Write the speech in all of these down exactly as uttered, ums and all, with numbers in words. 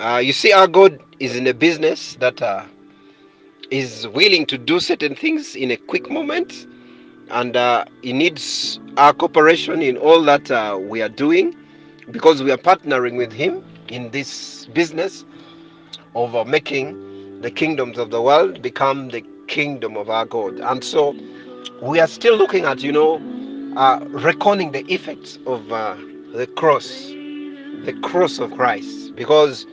Uh, you see, our God is in a business that uh, is willing to do certain things in a quick moment, and uh, he needs our cooperation in all that uh, we are doing, because we are partnering with him in this business of uh, making the kingdoms of the world become the kingdom of our God. And so we are still looking at, you know, uh, reckoning the effects of uh, the cross, the cross of Christ, because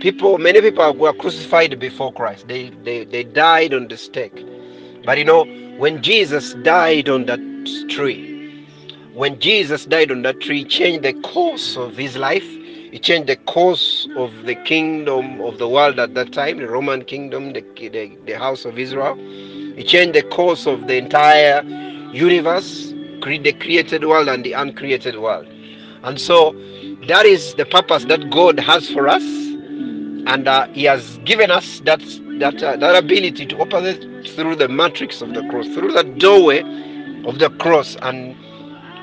people, many people were crucified before Christ. They, they, they died on the stake. But you know, when Jesus died on that tree, when Jesus died on that tree, he changed the course of his life. He changed the course of the kingdom of the world at that time, the Roman kingdom, the, the, the house of Israel. He changed the course of the entire universe, the created world and the uncreated world. And so that is the purpose that God has for us. And uh, he has given us that that uh, that ability to operate through the matrix of the cross, through that doorway of the cross. And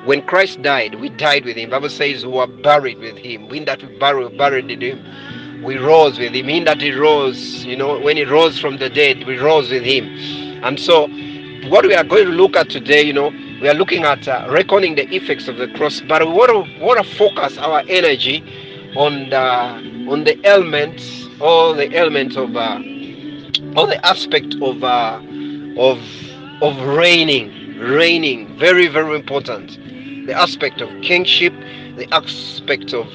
when Christ died, we died with him. The Bible says we were buried with him. In that we buried, buried with him, we rose with him. In that he rose, you know, when he rose from the dead, we rose with him. And so what we are going to look at today, you know, we are looking at uh, reckoning the effects of the cross, but we want to, want to focus our energy on the, on the elements, all the elements of, uh, all the aspect of, uh, of, of reigning, reigning, very, very important. The aspect of kingship, the aspect of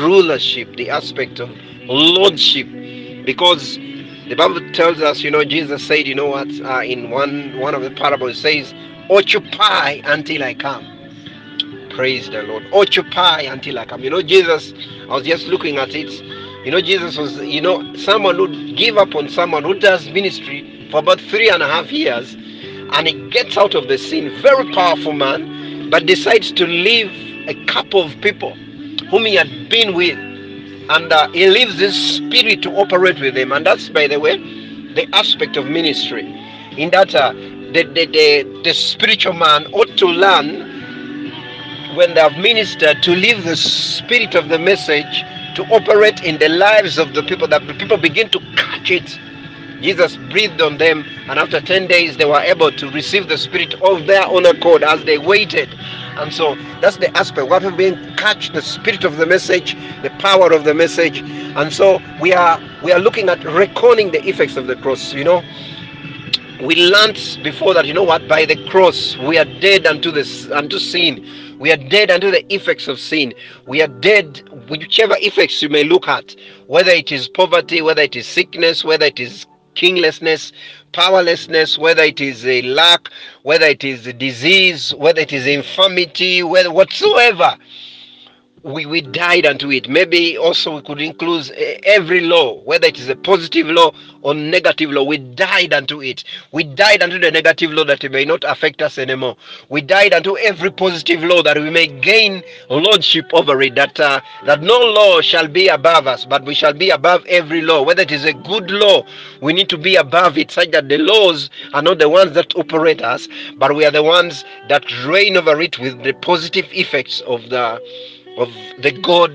rulership, the aspect of lordship, because the Bible tells us, you know, Jesus said, you know what, uh, in one, one of the parables, it says, occupy until I come. Praise the Lord. Occupy until I come. You know, Jesus, I was just looking at it. You know, Jesus was, you know, someone who gave up on someone who does ministry for about three and a half years. And he gets out of the scene. Very powerful man. But decides to leave a couple of people whom he had been with. And uh, he leaves this spirit to operate with him. And that's, by the way, the aspect of ministry. In that... Uh, The, the, the, the spiritual man ought to learn, when they have ministered, to leave the spirit of the message to operate in the lives of the people, that the people begin to catch it. Jesus breathed on them, and after ten days they were able to receive the spirit of their own accord as they waited. And so that's the aspect. What have we catch the spirit of the message, the power of the message. And so we are we are looking at reckoning the effects of the cross, you know. We learned before that, you know what, by the cross, we are dead unto this, unto sin. We are dead unto the effects of sin. We are dead, whichever effects you may look at, whether it is poverty, whether it is sickness, whether it is kinglessness, powerlessness, whether it is a lack, whether it is a disease, whether it is infirmity, whether whatsoever. We, we died unto it. Maybe also we could include every law, whether it is a positive law or negative law. We died unto it. We died unto the negative law that it may not affect us anymore. We died unto every positive law that we may gain lordship over it, that uh, that no law shall be above us, but we shall be above every law. Whether it is a good law, we need to be above it, such that the laws are not the ones that operate us, but we are the ones that reign over it with the positive effects of the of the God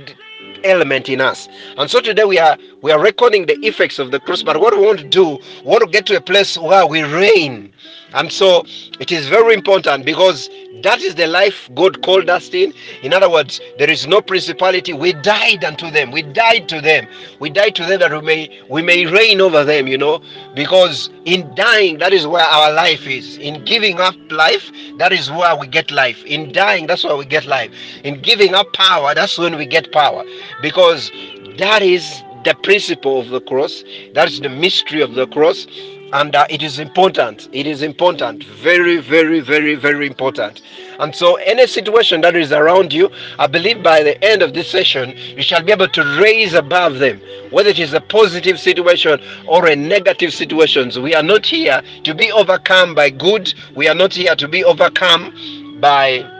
element in us. And so today we are we are recording the effects of the cross, but what we want to do, we want to get to a place where we reign. And so it is very important, because that is the life God called us in. In other words, there is no principality. We died unto them. We died to them. We died to them that we may we may reign over them, you know, because in dying, that is where our life is. In giving up life, that is where we get life. In dying, that's where we get life. In giving up power, that's when we get power, because that is the principle of the cross. That is the mystery of the cross. And uh, it is important. It is important. Very, very, very, very important. And so any situation that is around you, I believe by the end of this session, you shall be able to raise above them. Whether it is a positive situation or a negative situation, we are not here to be overcome by good. We are not here to be overcome by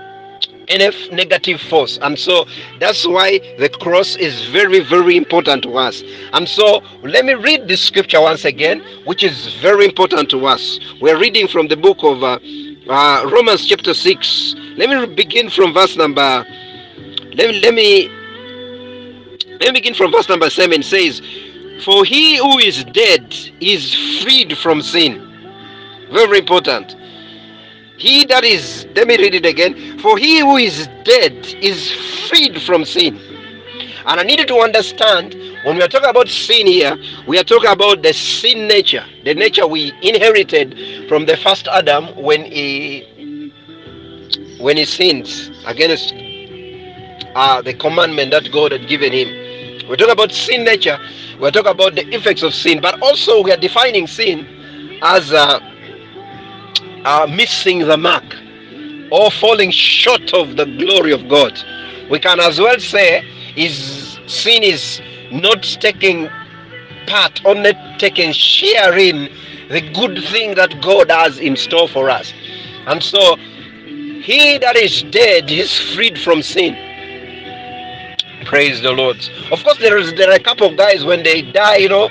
any negative force. And so that's why the cross is very, very important to us. And so let me read this scripture once again, which is very important to us. We're reading from the book of uh, uh, Romans chapter six. Let me begin from verse number let me let me Let me begin from verse number seven. Says, for he who is dead is freed from sin. Very important. He that is, let me read it again. For he who is dead is freed from sin. And I needed to understand, when we are talking about sin here, we are talking about the sin nature, the nature we inherited from the first Adam when he when he sins against uh, the commandment that God had given him. We're talking about sin nature. We're talking about the effects of sin, but also we are defining sin as uh, uh, missing the mark or falling short of the glory of God. We can as well say is sin is not taking part or not taking share in the good thing that God has in store for us. And so he that is dead is freed from sin. Praise the Lord. Of course, there is there are a couple of guys when they die, you know,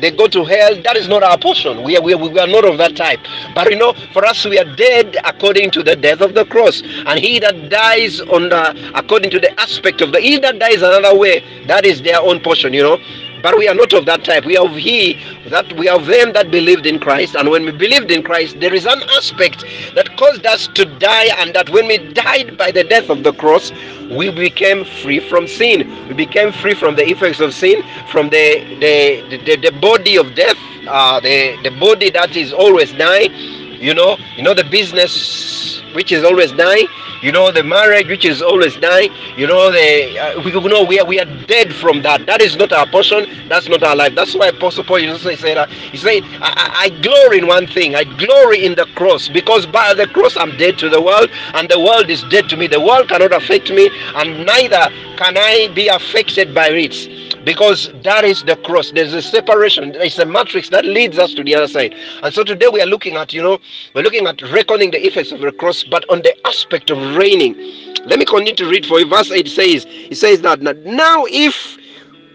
they go to hell. That is not our portion. We are, we are, we are not of that type. But you know, for us, we are dead according to the death of the cross. And he that dies on the, according to the aspect of the, he that dies another way, that is their own portion, you know. But we are not of that type. We are of he, that we are of them that believed in Christ. And when we believed in Christ, there is an aspect that caused us to die, and that when we died by the death of the cross, we became free from sin. We became free from the effects of sin, from the the, the, the body of death, uh, the, the body that is always dying, you know, you know the business which is always dying, you know, the marriage which is always dying, you know, the uh, we you know we are we are dead from that. That is not our portion. That's not our life. That's why Apostle Paul said that. He said, I, I glory in one thing. I glory in the cross, because by the cross I'm dead to the world, and the world is dead to me. The world cannot affect me, and neither can I be affected by it. Because that is the cross. There's a separation. There's a matrix that leads us to the other side. And so today we are looking at, you know, we're looking at reckoning the effects of the cross, but on the aspect of reigning. Let me continue to read for you. Verse eight says, it says that, now if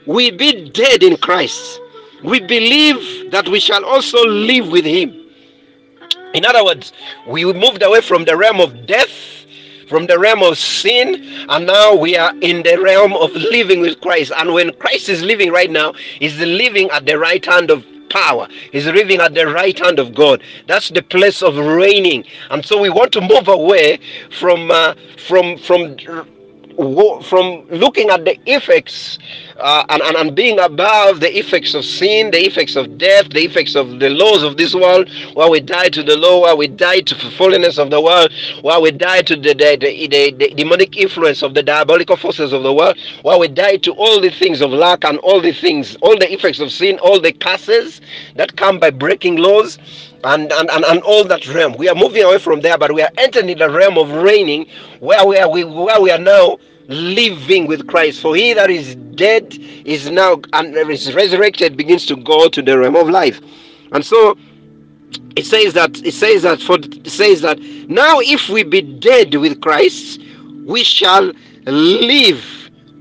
we be dead in Christ, we believe that we shall also live with him. In other words, we moved away from the realm of death, from the realm of sin, and now we are in the realm of living with Christ. And when Christ is living right now, he's living at the right hand of power. He's living at the right hand of God. That's the place of reigning. And so we want to move away from uh, from from from looking at the effects uh, and, and and being above the effects of sin, the effects of death, the effects of the laws of this world, where we die to the law, where we die to the fallenness of the world, where we die to the the, the, the the demonic influence of the diabolical forces of the world, where we die to all the things of lack and all the things, all the effects of sin, all the curses that come by breaking laws, and and, and and all that realm. We are moving away from there, but we are entering the realm of reigning, where we are we where we are now living with Christ. For he that is dead is now and is resurrected, begins to go to the realm of life. And so it says that it says that for it says that now if we be dead with Christ, we shall live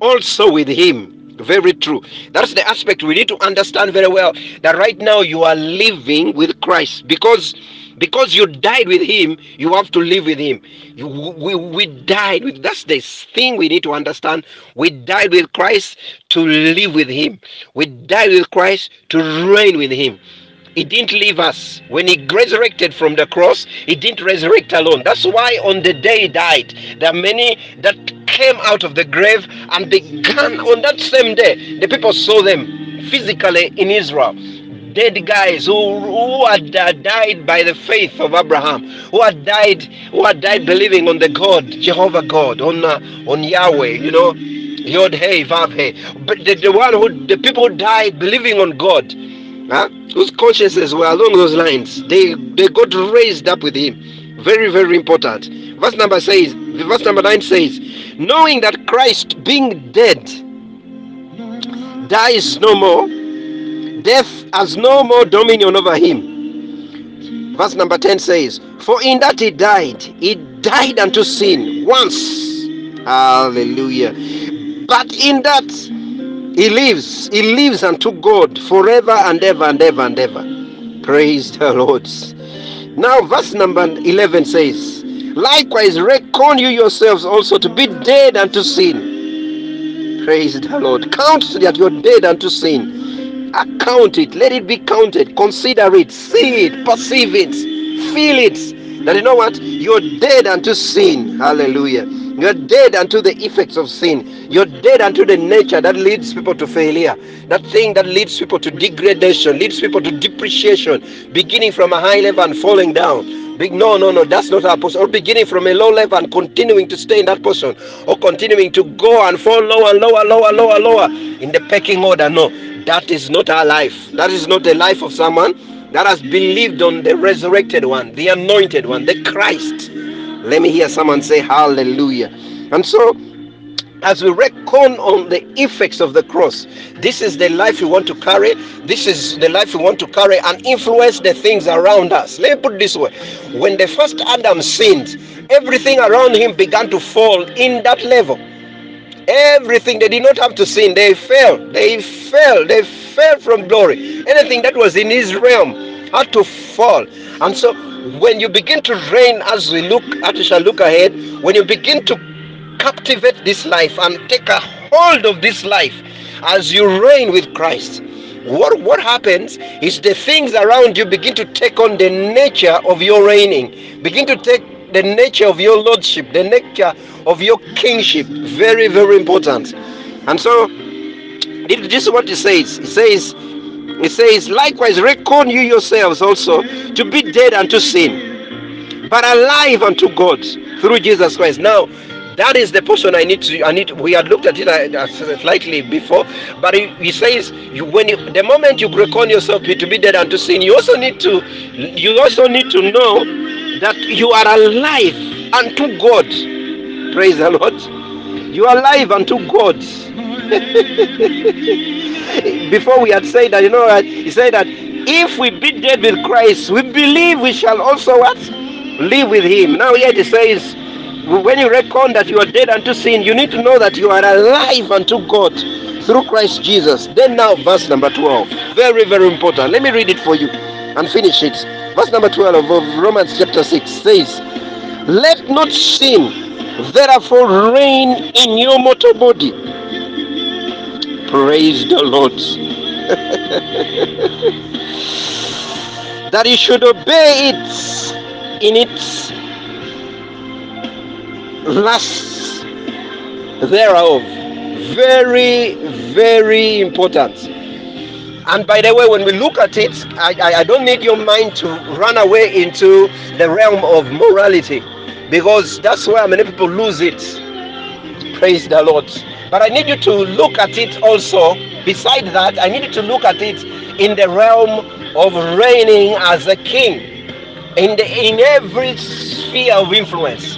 also with him. Very true. That's the aspect we need to understand very well, that right now you are living with Christ, because because you died with him, you have to live with him. You, we, we died with, that's the thing we need to understand. We died with Christ to live with him. We died with Christ to reign with him. He didn't leave us. When he resurrected from the cross, he didn't resurrect alone. That's why on the day he died, there are many that came out of the grave and began on that same day. The people saw them physically in Israel. Dead guys who, who had uh, died by the faith of Abraham, who had died, who had died believing on the God, Jehovah God, on uh, on Yahweh, you know, Yod Hey Vav Hey. But the, the one who the people died believing on God, huh? Whose consciences were along those lines, they they got raised up with him. Very, very important. Verse number says, verse number nine says, knowing that Christ, being dead, dies no more. Death has no more dominion over him. Verse number ten says, for in that he died, he died unto sin once. Hallelujah. But in that he lives, he lives unto God forever and ever and ever and ever. Praise the Lord. Now verse number eleven says, likewise reckon you yourselves also to be dead unto sin. Praise the Lord. Count that you're dead unto sin. Account it. Let it be counted. Consider it. See it. Perceive it. Feel it. That you know what? You're dead unto sin. Hallelujah. You're dead unto the effects of sin. You're dead unto the nature that leads people to failure. That thing that leads people to degradation, leads people to depreciation, beginning from a high level and falling down. Big, no, no, no, that's not our portion. Or beginning from a low level and continuing to stay in that portion. Or continuing to go and fall lower, lower, lower, lower, lower in the pecking order. No, that is not our life. That is not the life of someone that has believed on the resurrected one, the anointed one, the Christ. Let me hear someone say hallelujah. And so, as we reckon on the effects of the cross, this is the life we want to carry. This is the life we want to carry and influence the things around us. Let me put it this way. When the first Adam sinned, everything around him began to fall in that level. Everything, they did not have to sin. They fell. They fell. They fell from glory. Anything that was in his realm had to fall. And so, when you begin to reign, as we look, as we shall look ahead, when you begin to captivate this life and take a hold of this life as you reign with Christ, what, what happens is the things around you begin to take on the nature of your reigning, begin to take the nature of your lordship, the nature of your kingship. Very, very important. And so, this is what it says. It says, It says, likewise, reckon you yourselves also to be dead unto sin, but alive unto God through Jesus Christ. Now, that is the portion I need to, I need, we had looked at it slightly before, but he, he says, you, when you, the moment you reckon yourself to be dead unto sin, you also need to, you also need to know that you are alive unto God. Praise the Lord. You are alive unto God. Before we had said that, you know what? He said that if we be dead with Christ, we believe we shall also what? Live with him. Now here it says, when you reckon that you are dead unto sin, you need to know that you are alive unto God through Christ Jesus. Then now verse number twelve. Very, very important. Let me read it for you and finish it. Verse number twelve of Romans chapter six says, let not sin therefore reign in your mortal body. Praise the Lord. That you should obey it in its lusts thereof. Very, very important. And by the way, when we look at it, I, I, I don't need your mind to run away into the realm of morality, because that's where many people lose it. Praise the Lord. But I need you to look at it also, beside that, I need you to look at it in the realm of reigning as a king, in, the, in every sphere of influence,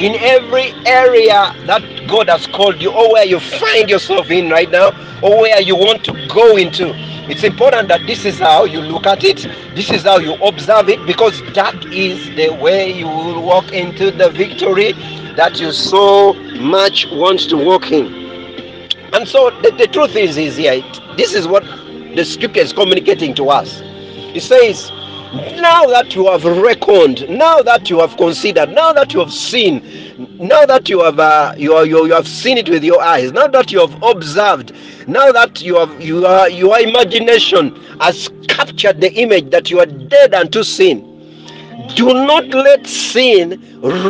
in every area that God has called you, or where you find yourself in right now, or where you want to go into. It's important that this is how you look at it, this is how you observe it, because that is the way you will walk into the victory that you so much want to walk in. And so the, the truth is, is here, this is what the scripture is communicating to us. It says, now that you have reckoned, now that you have considered, now that you have seen, now that you have uh, you, are, you you have seen it with your eyes, now that you have observed, now that you have you are your imagination has captured the image that you are dead unto sin, do not let sin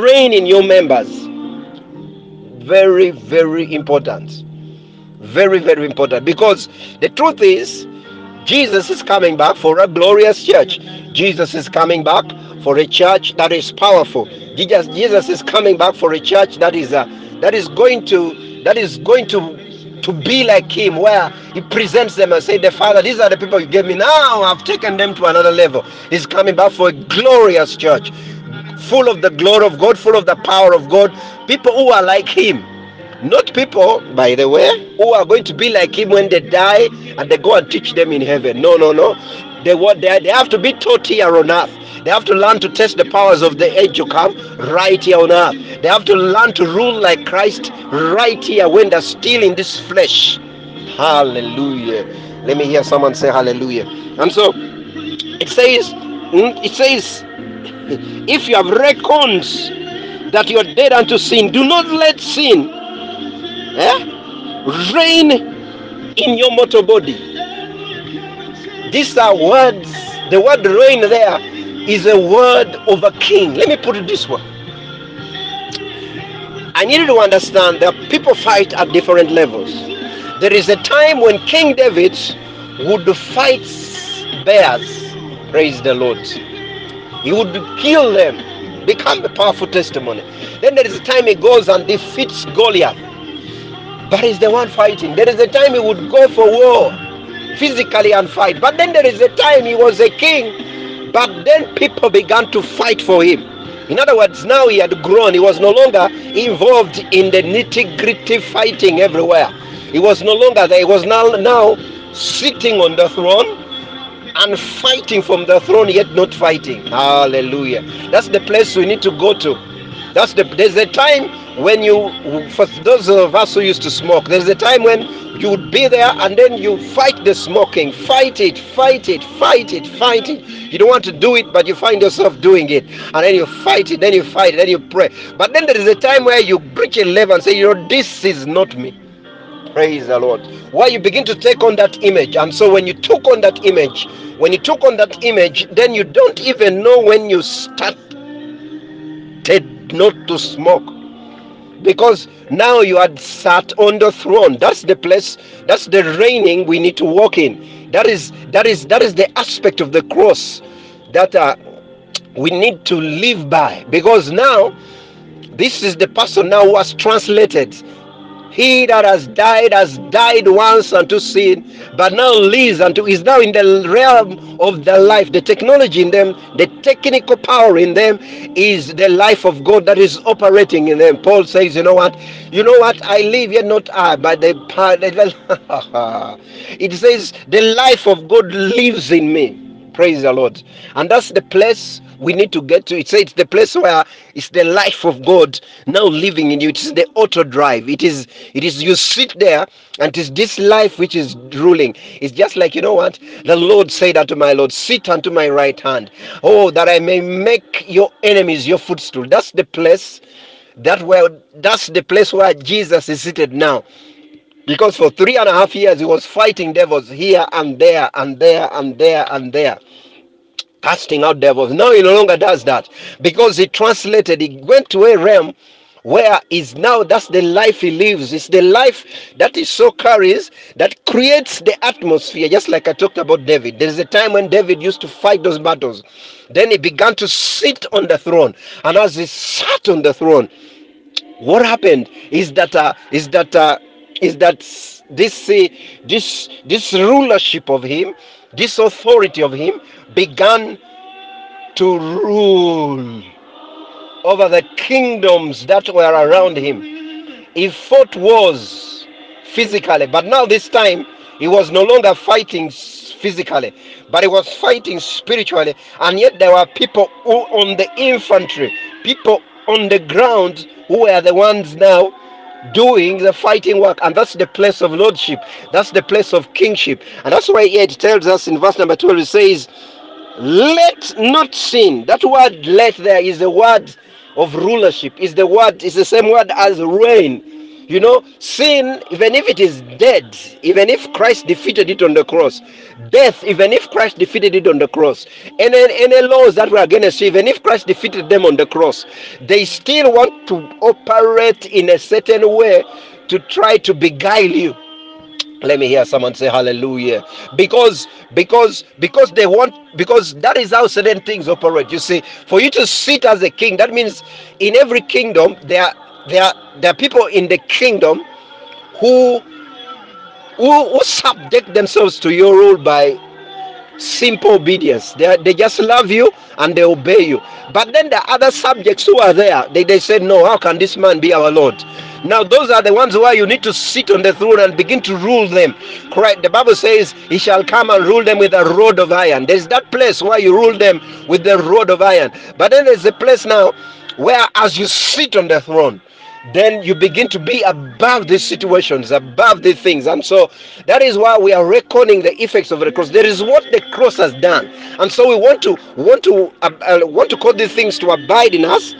reign in your members. Very, very important. Very, very important, because the truth is, Jesus is coming back for a glorious church. Jesus is coming back for a church that is powerful. Jesus, Jesus is coming back for a church that is uh, that is going to that is going to to be like him, where he presents them and say, the Father, these are the people you gave me. Now I've taken them to another level. He's coming back for a glorious church, full of the glory of God, full of the power of God. People who are like him. Not people, by the way, who are going to be like him when they die and they go and teach them in heaven. No, no, no. They what they they have to be taught here on earth. They have to learn to test the powers of the age to come right here on earth. They have to learn to rule like Christ right here when they're still in this flesh. Hallelujah. Let me hear someone say hallelujah. And so it says, it says, if you have reckoned that you're dead unto sin, do not let sin Eh? reign in your mortal body. These are words. The word reign there is a word of a king. Let me put it this way. I need you to understand that people fight at different levels. There is a time when King David would fight bears. Praise the Lord. He would kill them. Become a powerful testimony. Then there is a time he goes and defeats Goliath. But he's the one fighting. There is a time he would go for war physically and fight. But then there is a time he was a king, but then people began to fight for him. In other words, now he had grown. He was no longer involved in the nitty-gritty fighting everywhere. He was no longer there. He was now, now sitting on the throne and fighting from the throne, yet not fighting. Hallelujah. That's the place we need to go to. That's the, there's a time when you, for those of us who used to smoke, there's a time when you would be there and then you fight the smoking. Fight it, fight it, fight it, fight it. You don't want to do it, but you find yourself doing it. And then you fight it, then you fight it, then you pray. But then there is a time where you break a level and say, you know, this is not me. Praise the Lord. Why you begin to take on that image. And so when you took on that image, when you took on that image, then you don't even know when you started not to smoke, because now you had sat on the throne. That's the place, that's the reigning we need to walk in. That is that is that is the aspect of the cross that uh, we need to live by, because now this is the person now who has translated. He that has died has died once unto sin, but now lives unto, is now in the realm of the life. The technology in them, the technical power in them is the life of God that is operating in them. Paul says, you know what? You know what? I live, yet not I, but the power. It says, the life of God lives in me. Praise the Lord. And that's the place we need to get to. It says it's the place where it's the life of God now living in you. It is the auto drive. It is, it is you sit there and it is this life which is ruling. It's just like, you know what? The Lord said unto my Lord, sit unto my right hand. Oh, that I may make your enemies your footstool. That's the place that where that's the place where Jesus is seated now. Because for three and a half years, he was fighting devils here and there and there and there and there. Casting out devils. Now he no longer does that. Because he translated, he went to a realm where is now, that's the life he lives. It's the life that he so carries that creates the atmosphere. Just like I talked about David. There is a time when David used to fight those battles. Then he began to sit on the throne. And as he sat on the throne, what happened is that, uh, is that, uh, is that this uh, this this rulership of him, this authority of him, began to rule over the kingdoms that were around him. He fought wars physically, but now this time he was no longer fighting physically, but he was fighting spiritually. And yet there were people who on the infantry, people on the ground, who were the ones now doing the fighting work. And that's the place of lordship. That's the place of kingship. And that's why it tells us in verse number twelve, it says, let not sin. That word let there is the word of rulership. Is the word, is the same word as reign. You know, sin, even if it is dead, even if Christ defeated it on the cross, death, even if Christ defeated it on the cross, and any laws that were against you, even if Christ defeated them on the cross, they still want to operate in a certain way to try to beguile you. Let me hear someone say hallelujah. Because, because, because they want, because that is how certain things operate. You see, for you to sit as a king, that means in every kingdom, there are There are, there are people in the kingdom who, who who subject themselves to your rule by simple obedience. They, they just love you and they obey you. But then the other subjects who are there, they, they say, no, how can this man be our Lord? Now those are the ones where you need to sit on the throne and begin to rule them. Correct. The Bible says, he shall come and rule them with a rod of iron. There's that place where you rule them with the rod of iron. But then there's a place now where as you sit on the throne, then you begin to be above these situations, above these things. And so that is why we are reckoning the effects of the cross. There is what the cross has done. And so we want to want to uh, uh, want to call these things to abide in us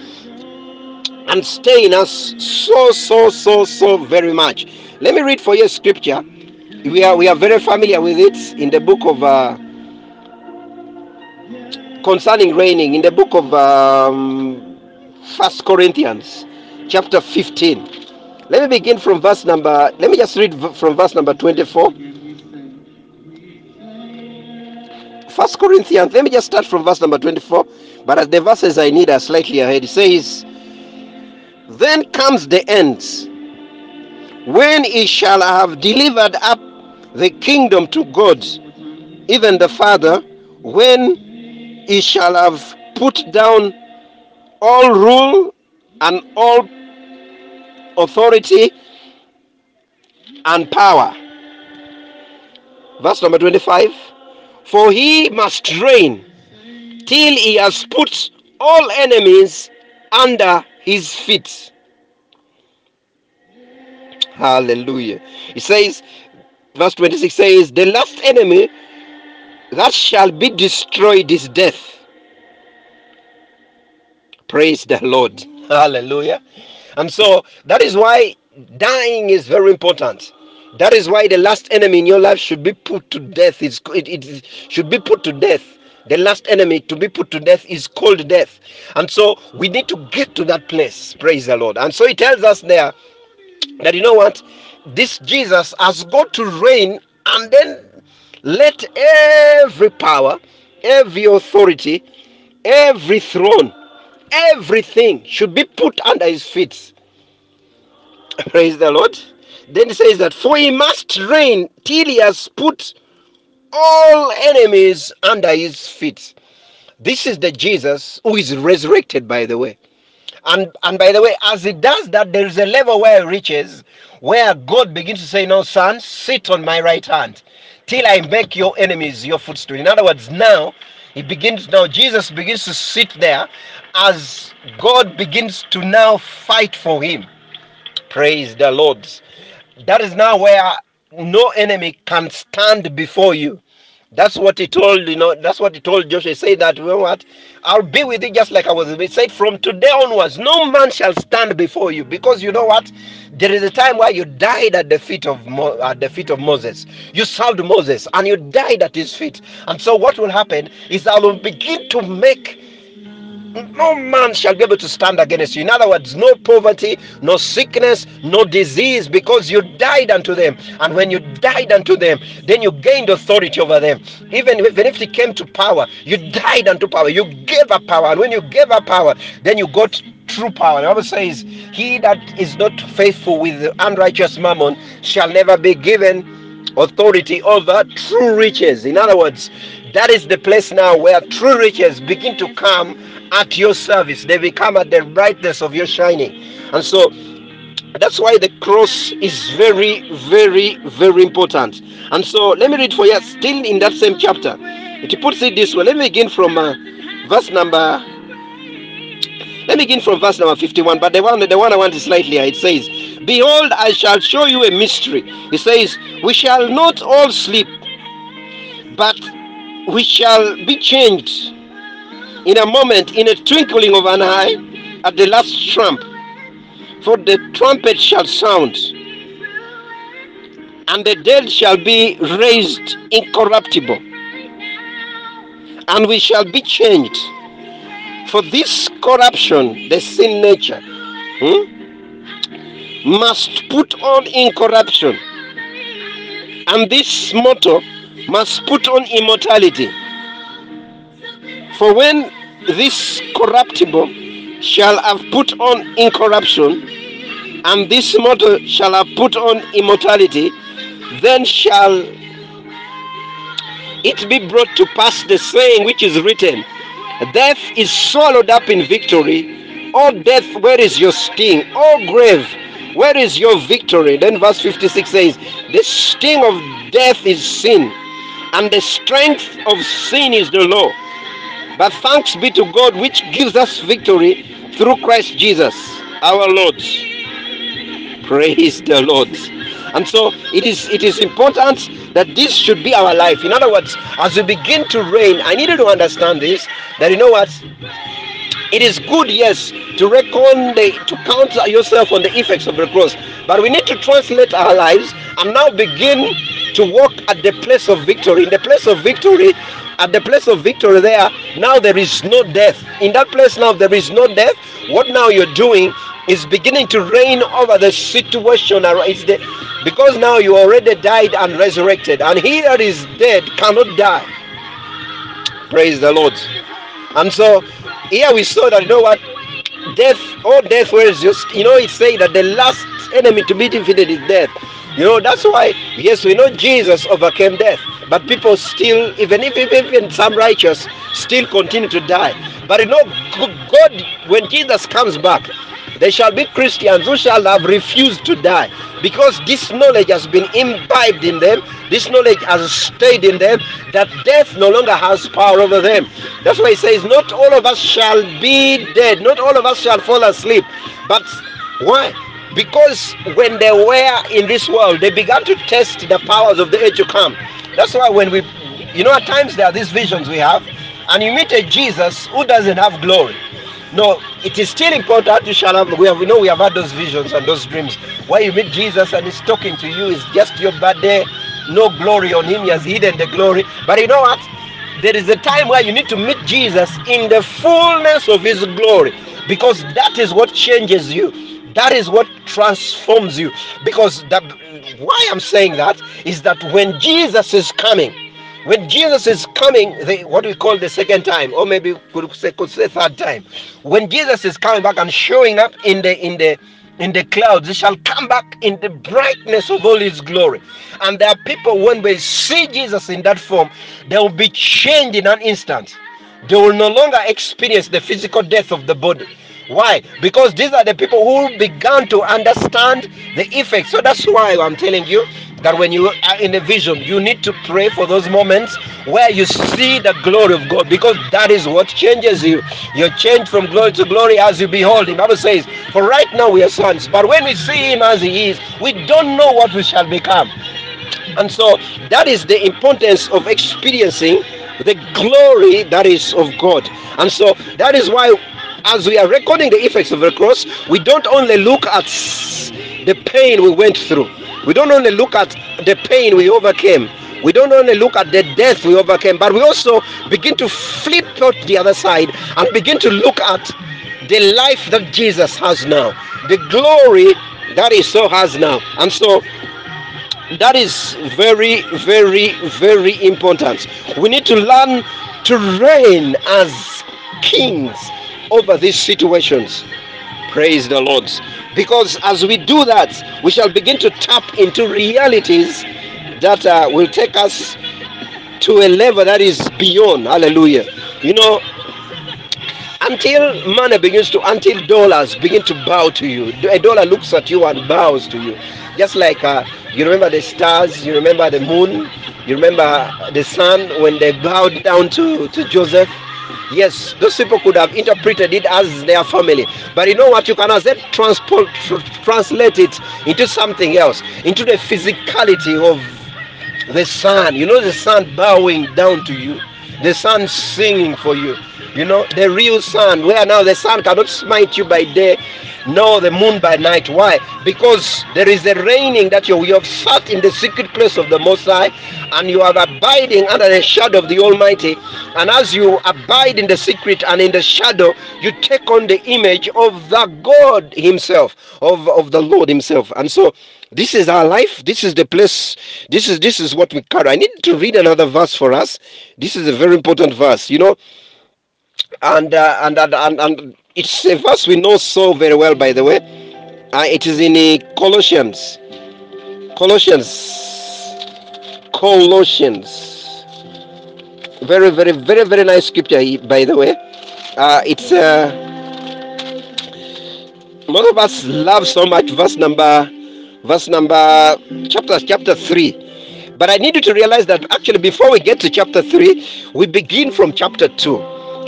and stay in us so so so so very much. Let me read for you a scripture. We are we are very familiar with it in the book of uh, concerning reigning, in the book of um, First Corinthians, chapter fifteen. Let me begin from verse number. Let me just read from verse number twenty-four. First Corinthians. Let me just start from verse number twenty-four. But as the verses I need are slightly ahead. It says, "Then comes the end, when he shall have delivered up the kingdom to God, even the Father, when he shall have put down all rule and all authority and power." Verse number twenty-five. "For he must reign till he has put all enemies under his feet." Hallelujah. It says, verse twenty-six says, "The last enemy that shall be destroyed is death." Praise the Lord. Hallelujah. And so that is why dying is very important. That is why the last enemy in your life should be put to death. It's, it, it should be put to death. The last enemy to be put to death is called death. And so we need to get to that place. Praise the Lord. And so he tells us there that, you know what? This Jesus has got to reign, and then let every power, every authority, every throne, everything should be put under his feet. Praise the Lord. Then he says that, "For he must reign till he has put all enemies under his feet." This is the Jesus who is resurrected, by the way. And and by the way, as he does that, there is a level where he reaches, where God begins to say, "No, son, sit on my right hand till I make your enemies your footstool." In other words, now He begins, now Jesus begins to sit there as God begins to now fight for him. Praise the Lord. That is now where no enemy can stand before you. That's what he told, you know, that's what he told Joshua. He said that, you know what, "I'll be with you just like I was with you." He said, "From today onwards, no man shall stand before you." Because you know what? There is a time where you died at the feet of Mo- at the feet of Moses. You served Moses and you died at his feet. And so what will happen is I will begin to make no man shall be able to stand against you. In other words, no poverty, no sickness, no disease, because you died unto them. And when you died unto them, then you gained authority over them. Even if, even if it came to power, you died unto power. You gave up power. And when you gave up power, then you got true power. The Bible says, "He that is not faithful with the unrighteous mammon shall never be given authority over true riches." In other words, that is the place now where true riches begin to come at your service. They become at the brightness of your shining. And so that's why the cross is very, very, very important. And so let me read for you still in that same chapter. It puts it this way. Let me begin from uh, verse number let me begin from verse number fifty-one, but the one the one I want is slightly higher. It says, "Behold, I shall show you a mystery." It says, "We shall not all sleep, but we shall be changed in a moment, in a twinkling of an eye, at the last trump. For the trumpet shall sound, and the dead shall be raised incorruptible, and we shall be changed. For this corruption, the sin nature, hmm, must put on incorruption, and this mortal must put on immortality. For when this corruptible shall have put on incorruption, and this mortal shall have put on immortality, then shall it be brought to pass the saying which is written, Death is swallowed up in victory. O death, where is your sting? O grave, where is your victory?" Then verse fifty-six says, "The sting of death is sin, and the strength of sin is the law. But thanks be to God, which gives us victory through Christ Jesus, our Lord." Praise the Lord. And so it is it is important that this should be our life. In other words, as we begin to reign, I needed to understand this, that you know what? It is good, yes, to reckon the, to count yourself on the effects of the cross, but we need to translate our lives and now begin to walk at the place of victory. In the place of victory, at the place of victory there, now there is no death. In that place now there is no death. What now you're doing is beginning to reign over the situation. It's the, because now you already died and resurrected. And he that is dead cannot die. Praise the Lord. And so here we saw that, you know what, death, oh death, where is just, you know, it say that the last enemy to be defeated is death. You know, that's why, yes, we know Jesus overcame death, but people still, even if even some righteous, still continue to die. But you know, God, when Jesus comes back, there shall be Christians who shall have refused to die, because this knowledge has been imbibed in them, this knowledge has stayed in them, that death no longer has power over them. That's why it says, not all of us shall be dead, not all of us shall fall asleep. But why? Because when they were in this world, they began to test the powers of the age to come. That's why when we, you know, at times there are these visions we have, and you meet a Jesus who doesn't have glory. No, it is still important you shall have, we have, we know we have had those visions and those dreams, where you meet Jesus and he's talking to you, it's just your bad day, no glory on him, he has hidden the glory. But you know what? There is a time where you need to meet Jesus in the fullness of his glory, because that is what changes you. That is what transforms you. Because that, why I'm saying that is that when Jesus is coming, when Jesus is coming, the, what we call the second time, or maybe could say, could say third time, when Jesus is coming back and showing up in the in the in the clouds, he shall come back in the brightness of all his glory. And there are people, when they see Jesus in that form, they will be changed in an instant. They will no longer experience the physical death of the body. Why? Because these are the people who began to understand the effects. So that's why I'm telling you that when you are in a vision, you need to pray for those moments where you see the glory of God, because that is what changes you. You're changed from glory to glory as you behold him. The Bible says, for right now we are sons, but when we see him as he is, we don't know what we shall become. And so that is the importance of experiencing the glory that is of God. And so that is why, as we are recording the effects of the cross, we don't only look at the pain we went through. We don't only look at the pain we overcame. We don't only look at the death we overcame, but we also begin to flip out the other side and begin to look at the life that Jesus has now, the glory that he so has now. And so that is very, very, very important. We need to learn to reign as kings over these situations. Praise the Lord. Because as we do that, we shall begin to tap into realities that uh, will take us to a level that is beyond. Hallelujah. You know, until money begins to, until dollars begin to bow to you, a dollar looks at you and bows to you. Just like uh, you remember the stars, you remember the moon, you remember the sun when they bowed down to, to Joseph. Yes, those people could have interpreted it as their family. But you know what? You can as well transport, tr- translate it into something else, into the physicality of the sun. You know, the sun bowing down to you, the sun singing for you. You know, the real sun, where now the sun cannot smite you by day, nor the moon by night. Why? Because there is a reigning that you, you have sat in the secret place of the Most High, and you are abiding under the shadow of the Almighty. And as you abide in the secret and in the shadow, you take on the image of the God himself, of, of the Lord himself. And so this is our life. This is the place. This is this is what we carry. I need to read another verse for us. This is a very important verse, you know. And, uh, and and and and it's a verse we know so very well, by the way. Uh, it is in uh, Colossians, Colossians, Colossians. Very, very, very, very nice scripture, by the way. Uh, it's uh, most of us love so much verse number, verse number, chapter chapter three. But I need you to realize that actually, before we get to chapter three, we begin from chapter two.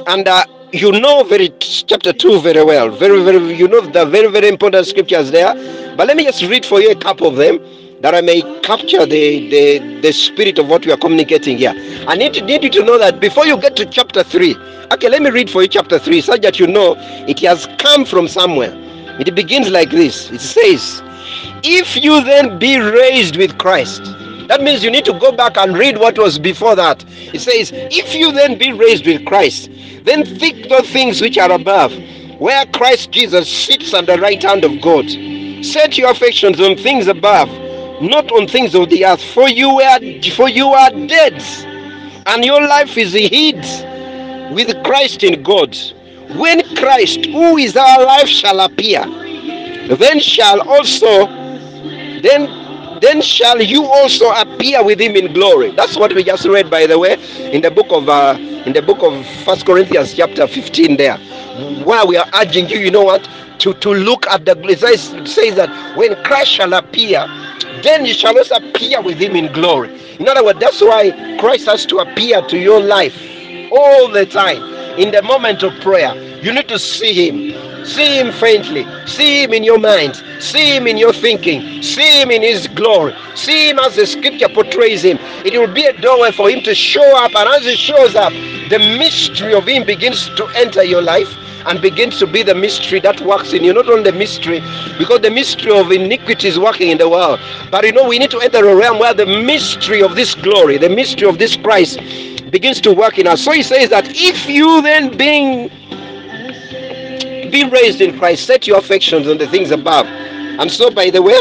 And uh, you know very chapter two very well. Very, very, you know the very, very important scriptures there. But let me just read for you a couple of them. that I may capture the, the, the spirit of what we are communicating here. I need, to, need you to know that before you get to chapter three, okay, let me read for you chapter three, so that you know it has come from somewhere. It begins like this. It says, if you then be raised with Christ. That means you need to go back and read what was before that. It says, if you then be raised with Christ, then think those things which are above, where Christ Jesus sits at the right hand of God. Set your affections on things above, not on things of the earth, for you are, for you are dead, and your life is hid with Christ in God. When Christ, who is our life, shall appear, then shall also, then, then shall you also appear with him in glory. That's what we just read, by the way, in the book of uh, in the book of First Corinthians chapter fifteen. There, where we are urging you, you know what, to to look at the. It says, it says that when Christ shall appear, then you shall also appear with him in glory. In other words, that's why Christ has to appear to your life all the time. In the moment of prayer, you need to see him. See him faintly. See him in your mind. See him in your thinking. See him in his glory. See him as the scripture portrays him. It will be a doorway for him to show up. And as he shows up, the mystery of him begins to enter your life and begins to be the mystery that works in you. Not only the mystery, because the mystery of iniquity is working in the world. But you know, we need to enter a realm where the mystery of this glory, the mystery of this Christ, begins to work in us. So he says that if you then being be raised in Christ, set your affections on the things above. And so, by the way,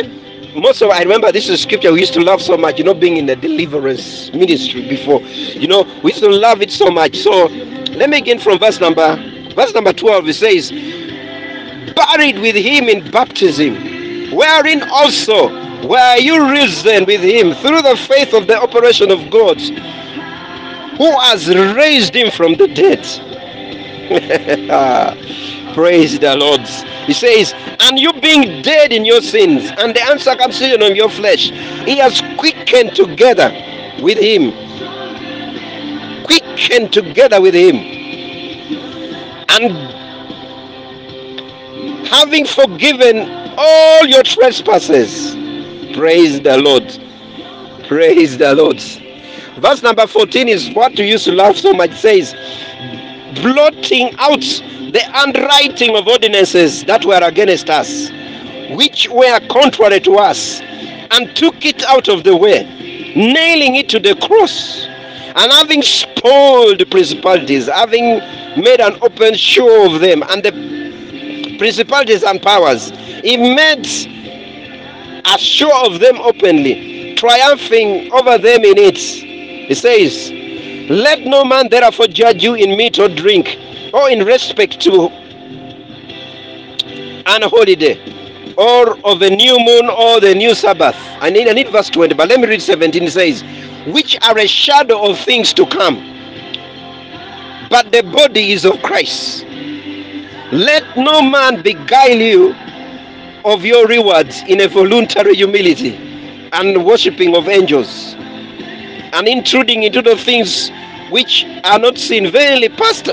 most of I remember this is scripture we used to love so much, you know, being in the deliverance ministry before. You know, we used to love it so much. So let me begin from verse number verse number twelve. It says, buried with him in baptism, wherein also were you risen with him through the faith of the operation of God, who has raised him from the dead. Praise the Lord. He says, and you being dead in your sins and the uncircumcision of your flesh, he has quickened together with him. Quickened together with him. And having forgiven all your trespasses. Praise the Lord. Praise the Lord. Verse number fourteen is what we used to love so much. It says, blotting out the handwriting of ordinances that were against us, which were contrary to us, and took it out of the way, nailing it to the cross, and having spoiled principalities, having made an open show of them, and the principalities and powers, he made a show of them openly, triumphing over them in it. It says, let no man therefore judge you in meat or drink, or in respect to an holiday, or of a new moon, or the new Sabbath. I need, I need verse twenty, but let me read seventeen. It says, which are a shadow of things to come, but the body is of Christ. Let no man beguile you of your rewards in a voluntary humility and worshipping of angels, and intruding into the things which are not seen, vainly puffed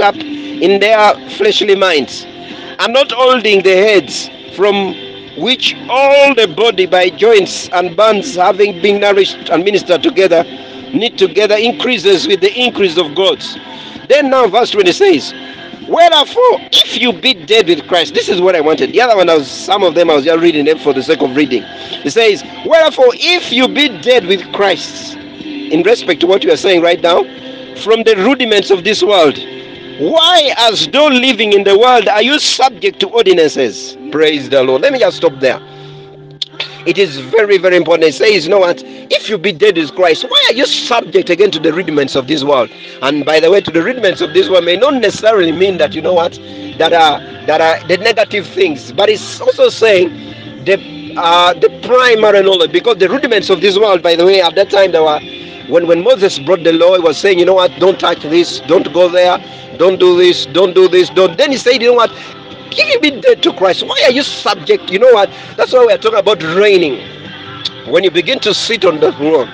up in their fleshly minds, and not holding the heads, from which all the body by joints and bands, having been nourished and ministered together, knit together, increases with the increase of God. Then now verse twenty says, wherefore, if you be dead with Christ, this is what I wanted. The other one, I was, some of them I was just reading them for the sake of reading. It says, wherefore, if you be dead with Christ, in respect to what you are saying right now, from the rudiments of this world, why, as though living in the world, are you subject to ordinances? Praise the Lord. Let me just stop there. It is very, very important. It says, you know what? If you be dead with Christ, why are you subject again to the rudiments of this world? And by the way, to the rudiments of this world may not necessarily mean that, you know what, that are, that are the negative things. But it's also saying the, uh, the primary knowledge, because the rudiments of this world, by the way, at that time, there were, When when Moses brought the law, he was saying, you know what, don't touch this, don't go there, don't do this, don't do this, don't. Then he said, you know what, give you be dead to Christ. Why are you subject? You know what? That's why we are talking about reigning. When you begin to sit on the throne,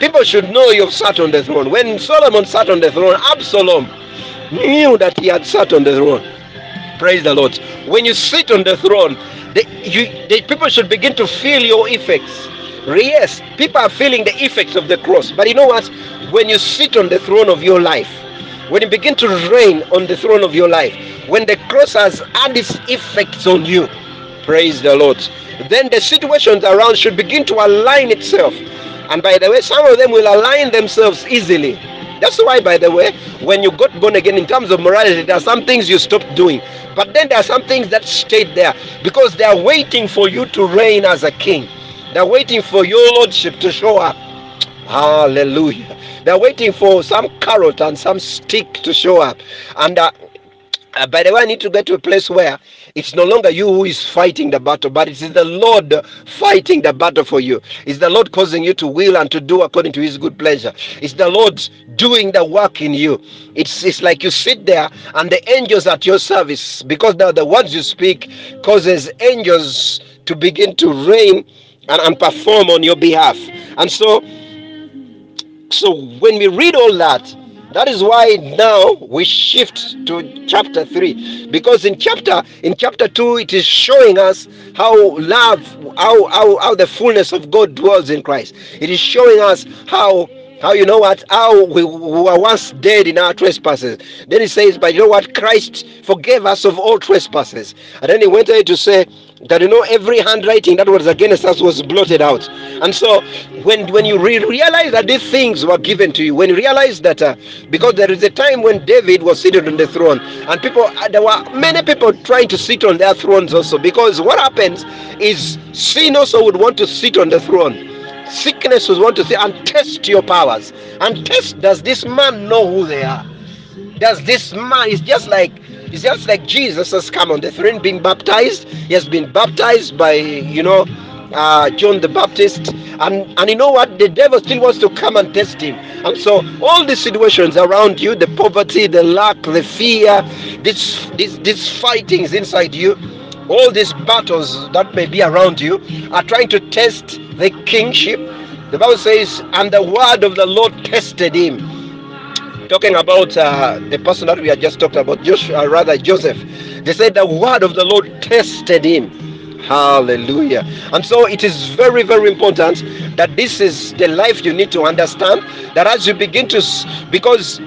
people should know you've sat on the throne. When Solomon sat on the throne, Absalom knew that he had sat on the throne. Praise the Lord. When you sit on the throne, the, you, the people should begin to feel your effects. Yes, people are feeling the effects of the cross. But you know what? When you sit on the throne of your life, when you begin to reign on the throne of your life, when the cross has had its effects on you, praise the Lord, then the situations around should begin to align itself. And by the way, some of them will align themselves easily. That's why, by the way, when you got born again, in terms of morality, there are some things you stopped doing. But then there are some things that stayed there, because they are waiting for you to reign as a king. They are waiting for your lordship to show up. Hallelujah. They are waiting for some carrot and some stick to show up. And uh, Uh, by the way, I need to get to a place where it's no longer you who is fighting the battle, but it is the Lord fighting the battle for you. It's the Lord causing you to will and to do according to his good pleasure. It's the Lord doing the work in you. It's, it's like you sit there and the angels at your service, because the, the words you speak causes angels to begin to reign and, and perform on your behalf. And so, so when we read all that, that is why now we shift to chapter three, because in chapter in chapter two it is showing us how love, how how, how the fullness of God dwells in Christ. It is showing us how how you know what how we, we were once dead in our trespasses. Then it says, but you know what, Christ forgave us of all trespasses. And then he went ahead to say that, you know, every handwriting that was against us was blotted out. And so when when you re- realize that these things were given to you, when you realize that uh, because there is a time when David was seated on the throne, and people, there were many people trying to sit on their thrones also, because what happens is sin also would want to sit on the throne. Sickness would want to sit and test your powers and test, does this man know who they are? Does this man, it's just like It's just like Jesus has come on the throne being baptized. He has been baptized by, you know, uh, John the Baptist. And, and you know what? The devil still wants to come and test him. And so all the situations around you, the poverty, the lack, the fear, these this, this fightings inside you, all these battles that may be around you are trying to test the kingship. The Bible says, and the word of the Lord tested him. Talking about uh, the person that we had just talked about, Joshua, rather Joseph, they said the word of the Lord tested him. Hallelujah. And so it is very, very important that this is the life you need to understand, that as you begin to, because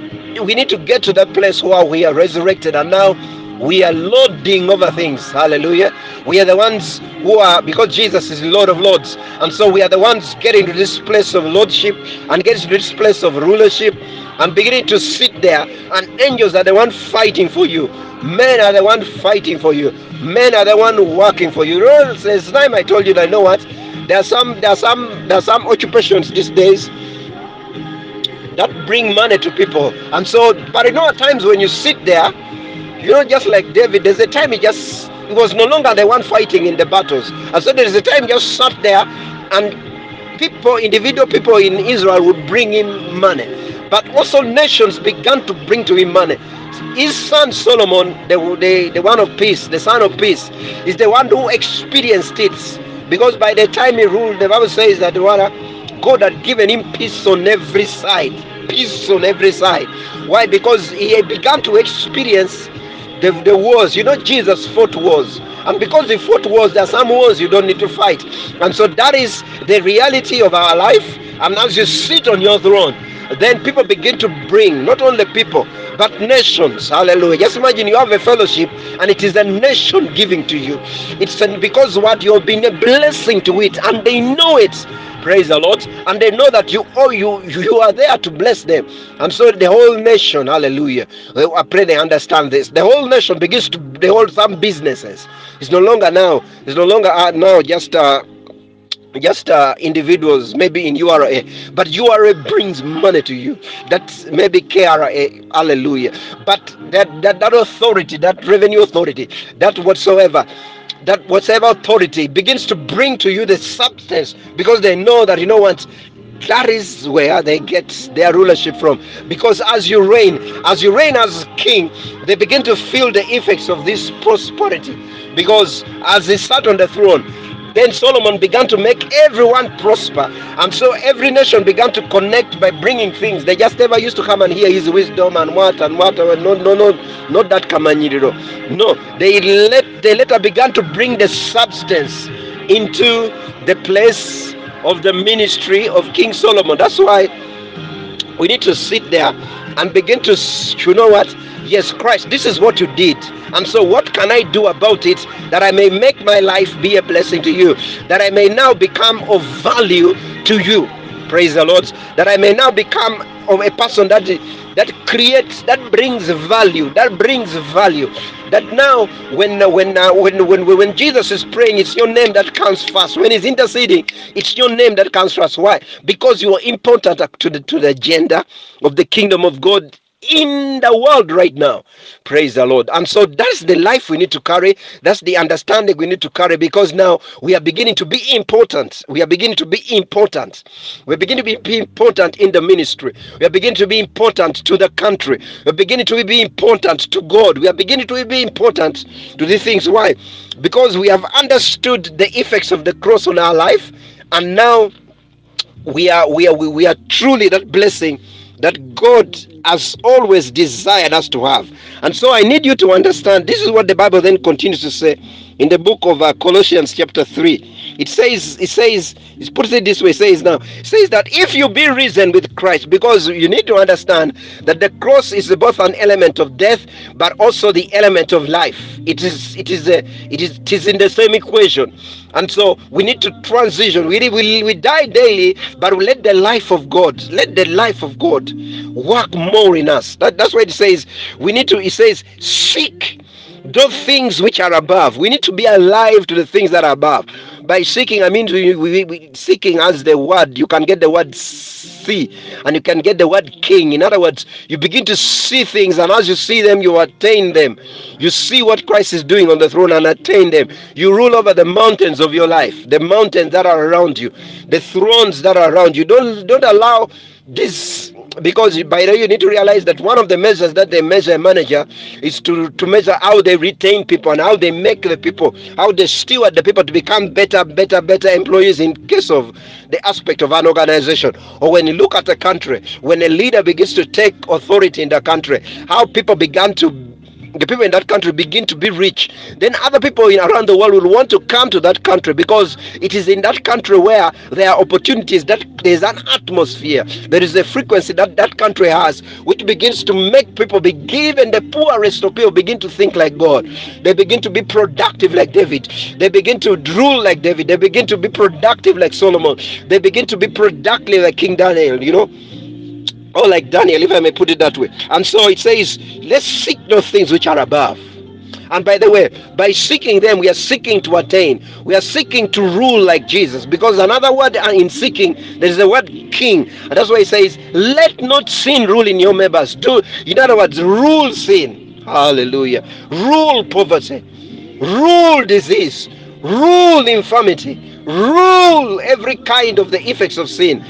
we need to get to that place where we are resurrected and now we are lording over things. Hallelujah. We are the ones who are, because Jesus is Lord of Lords, and so we are the ones getting to this place of lordship and getting to this place of rulership and beginning to sit there, and angels are the one fighting for you. Men are the one fighting for you. Men are the one working for you. Last time I told you that, you know what? There are some, there are some, there are some occupations these days that bring money to people. And so, but you know, at times when you sit there, you know, just like David, there's a time he just, he was no longer the one fighting in the battles. And so there's a time he just sat there, and people, individual people in Israel would bring him money. But also nations began to bring to him money. His son Solomon, the, the, the one of peace, the son of peace, is the one who experienced it. Because by the time he ruled, the Bible says that God had given him peace on every side. Peace on every side. Why? Because he began to experience The, the wars. You know, Jesus fought wars, and because he fought wars, there are some wars you don't need to fight. And so that is the reality of our life. And as you sit on your throne, then people begin to bring, not only people but nations. Hallelujah. Just imagine you have a fellowship and it is a nation giving to you. It's a, because what, you've been a blessing to it, and they know it. Praise the Lord. And they know that you, oh, you, you are there to bless them. And so the whole nation, hallelujah, I pray they understand this. The whole nation begins to, they hold some businesses. It's no longer now, it's no longer uh, now just uh, just uh, individuals, maybe in U R A, but U R A brings money to you. That's maybe K R A, hallelujah. But that, that, that authority, that revenue authority, that whatsoever, that whatever authority begins to bring to you the substance, because they know that, you know what, that is where they get their rulership from. Because as you reign, as you reign as king, they begin to feel the effects of this prosperity. Because as they sat on the throne, Then Solomon began to make everyone prosper. And so every nation began to connect by bringing things. They just never used to come and hear his wisdom and what and what. No, no, no, not that Kamanyiriro. No, they, let, they later began to bring the substance into the place of the ministry of King Solomon. That's why we need to sit there and begin to, you know what? Yes, Christ, this is what you did. And so what can I do about it that I may make my life be a blessing to you? That I may now become of value to you. Praise the Lord. That I may now become of a person that, that creates, that brings value, that brings value. That now when when when when when Jesus is praying, it's your name that comes first. When he's interceding, it's your name that comes first. Why? Because you are important to the to the agenda of the kingdom of God in the world right now. Praise the Lord. And so that's the life we need to carry. That's the understanding we need to carry, because now we are beginning to be important. We are beginning to be important. We're beginning to be important in the ministry. We are beginning to be important to the country. We're beginning to be important to God. We are beginning to be important to these things. Why? Because we have understood the effects of the cross on our life, and now we are we are we, we are truly that blessing that God has always desired us to have. And so I need you to understand, this is what the Bible then continues to say in the book of uh, Colossians chapter three. It says, it says, it puts it this way, it says now, it says that if you be risen with Christ, because you need to understand that the cross is both an element of death, but also the element of life. It is, it is, a, it is, it is in the same equation. And so we need to transition. We, we, we die daily, but let the life of God, let the life of God work more in us. That, that's why it says we need to, it says, seek those things which are above. We need to be alive to the things that are above. By seeking, I mean we, we, we, seeking as the word. You can get the word see, and you can get the word king. In other words, you begin to see things, and as you see them, you attain them. You see what Christ is doing on the throne and attain them. You rule over the mountains of your life, the mountains that are around you, the thrones that are around you. Don't don't allow this, because by the way, you need to realize that one of the measures that they measure a manager is to, to measure how they retain people and how they make the people, how they steward the people to become better, better, better employees in case of the aspect of an organization. Or when you look at a country, when a leader begins to take authority in the country, how people began to the people in that country begin to be rich, then other people in, around the world will want to come to that country, because it is in that country where there are opportunities, that there is an atmosphere, there is a frequency that that country has, which begins to make people be given, the poorest of people begin to think like God. They begin to be productive like David. They begin to rule like David. They begin to be productive like Solomon. They begin to be productive like King Daniel, you know. Or like Daniel, if I may put it that way. And so it says, let's seek those things which are above. And by the way, by seeking them, we are seeking to attain. We are seeking to rule like Jesus. Because another word in seeking, there is the word king. And that's why it says, let not sin rule in your members. Do, in other words, rule sin. Hallelujah. Rule poverty. Rule disease. Rule infirmity. Rule every kind of the effects of sin.